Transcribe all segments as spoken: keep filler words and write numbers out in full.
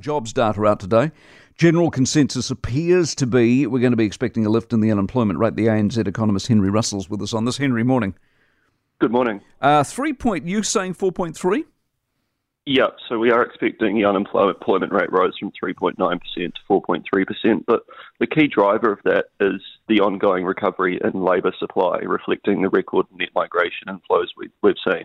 Jobs data out today. General consensus appears to be we're going to be expecting a lift in the unemployment rate. The A N Z economist Henry Russell's with us on this. Henry, morning. Good morning. Uh, three point, you saying four point three? Yeah, so we are expecting the unemployment rate rose from three point nine percent to four point three percent, but the key driver of that is the ongoing recovery in labour supply, reflecting the record net migration inflows we've seen.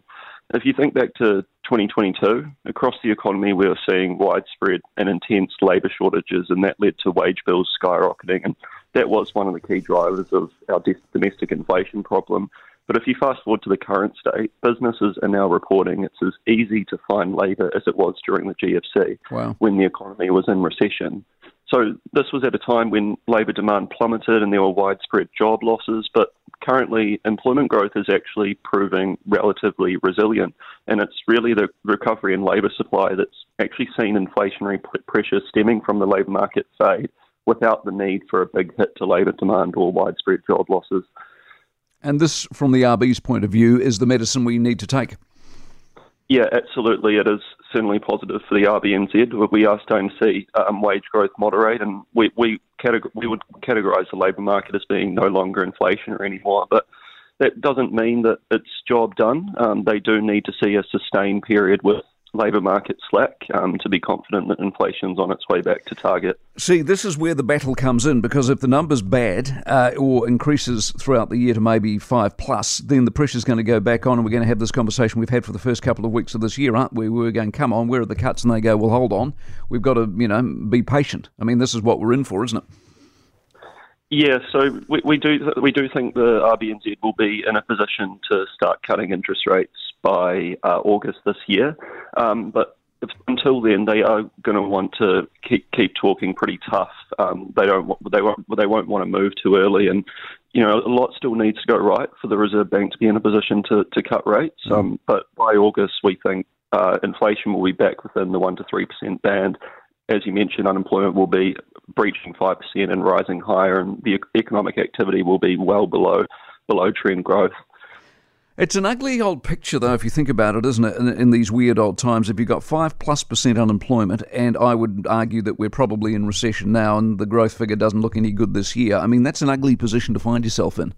If you think back to twenty twenty-two, across the economy we were seeing widespread and intense labour shortages, and that led to wage bills skyrocketing, and that was one of the key drivers of our domestic inflation problem. But if you fast forward to the current state, businesses are now reporting it's as easy to find labour as it was during the G F C, wow, when the economy was in recession. So this was at a time when labour demand plummeted and there were widespread job losses, but currently employment growth is actually proving relatively resilient, and it's really the recovery in labour supply that's actually seen inflationary pressure stemming from the labour market fade without the need for a big hit to labour demand or widespread job losses. And this, from the R B's point of view, is the medicine we need to take? Yeah, absolutely. It is certainly positive for the R B N Z. We are starting to see um, wage growth moderate, and we we, categor- we would categorise the labour market as being no longer inflationary anymore. But that doesn't mean that it's job done. Um, they do need to see a sustained period with labour market slack um, to be confident that inflation's on its way back to target. See, this is where the battle comes in, because if the number's bad uh, or increases throughout the year to maybe five plus, then the pressure's going to go back on, and we're going to have this conversation we've had for the first couple of weeks of this year, aren't we? We're going, come on, where are the cuts? And they go, well, hold on, we've got to, you know, be patient. I mean, this is what we're in for, isn't it? Yeah, so we, we do we do think the R B N Z will be in a position to start cutting interest rates by uh, August this year. Um, but if, until then, they are going to want to keep keep talking pretty tough. Um, they don't they won't they won't want to move too early, and you know a lot still needs to go right for the Reserve Bank to be in a position to to cut rates. Um, but by August, we think uh, inflation will be back within the one to three percent band. As you mentioned, unemployment will be breaching five percent and rising higher, and the economic activity will be well below below trend growth. It's an ugly old picture, though, if you think about it, isn't it, in, in these weird old times. If you've got five plus percent unemployment, and I would argue that we're probably in recession now and the growth figure doesn't look any good this year, I mean, that's an ugly position to find yourself in.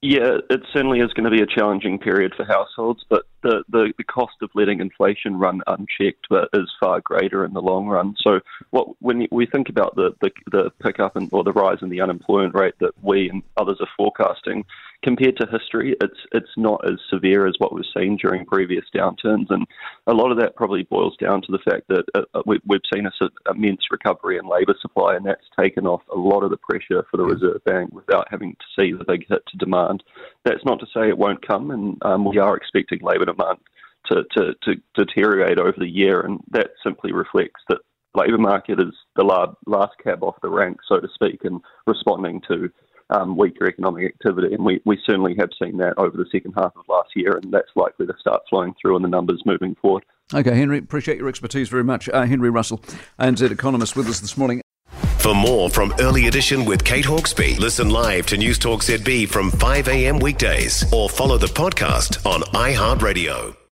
Yeah, it certainly is going to be a challenging period for households, but the, the, the cost of letting inflation run unchecked is far greater in the long run. So what when we think about the, the, the pick-up and, or the rise in the unemployment rate that we and others are forecasting, compared to history, it's it's not as severe as what we've seen during previous downturns, and a lot of that probably boils down to the fact that uh, we, we've seen an immense recovery in labour supply, and that's taken off a lot of the pressure for the Reserve Bank without having to see the big hit to demand. That's not to say it won't come, and um, we are expecting labour demand to, to, to deteriorate over the year, and that simply reflects that the labour market is the last cab off the rank, so to speak, and responding to Um, weaker economic activity, and we, we certainly have seen that over the second half of last year, and that's likely to start flowing through in the numbers moving forward. Okay, Henry, appreciate your expertise very much. Uh, Henry Russell, A N Z economist, with us this morning. For more from Early Edition with Kate Hawkesby, listen live to News Talk Z B from five a.m. weekdays, or follow the podcast on iHeartRadio.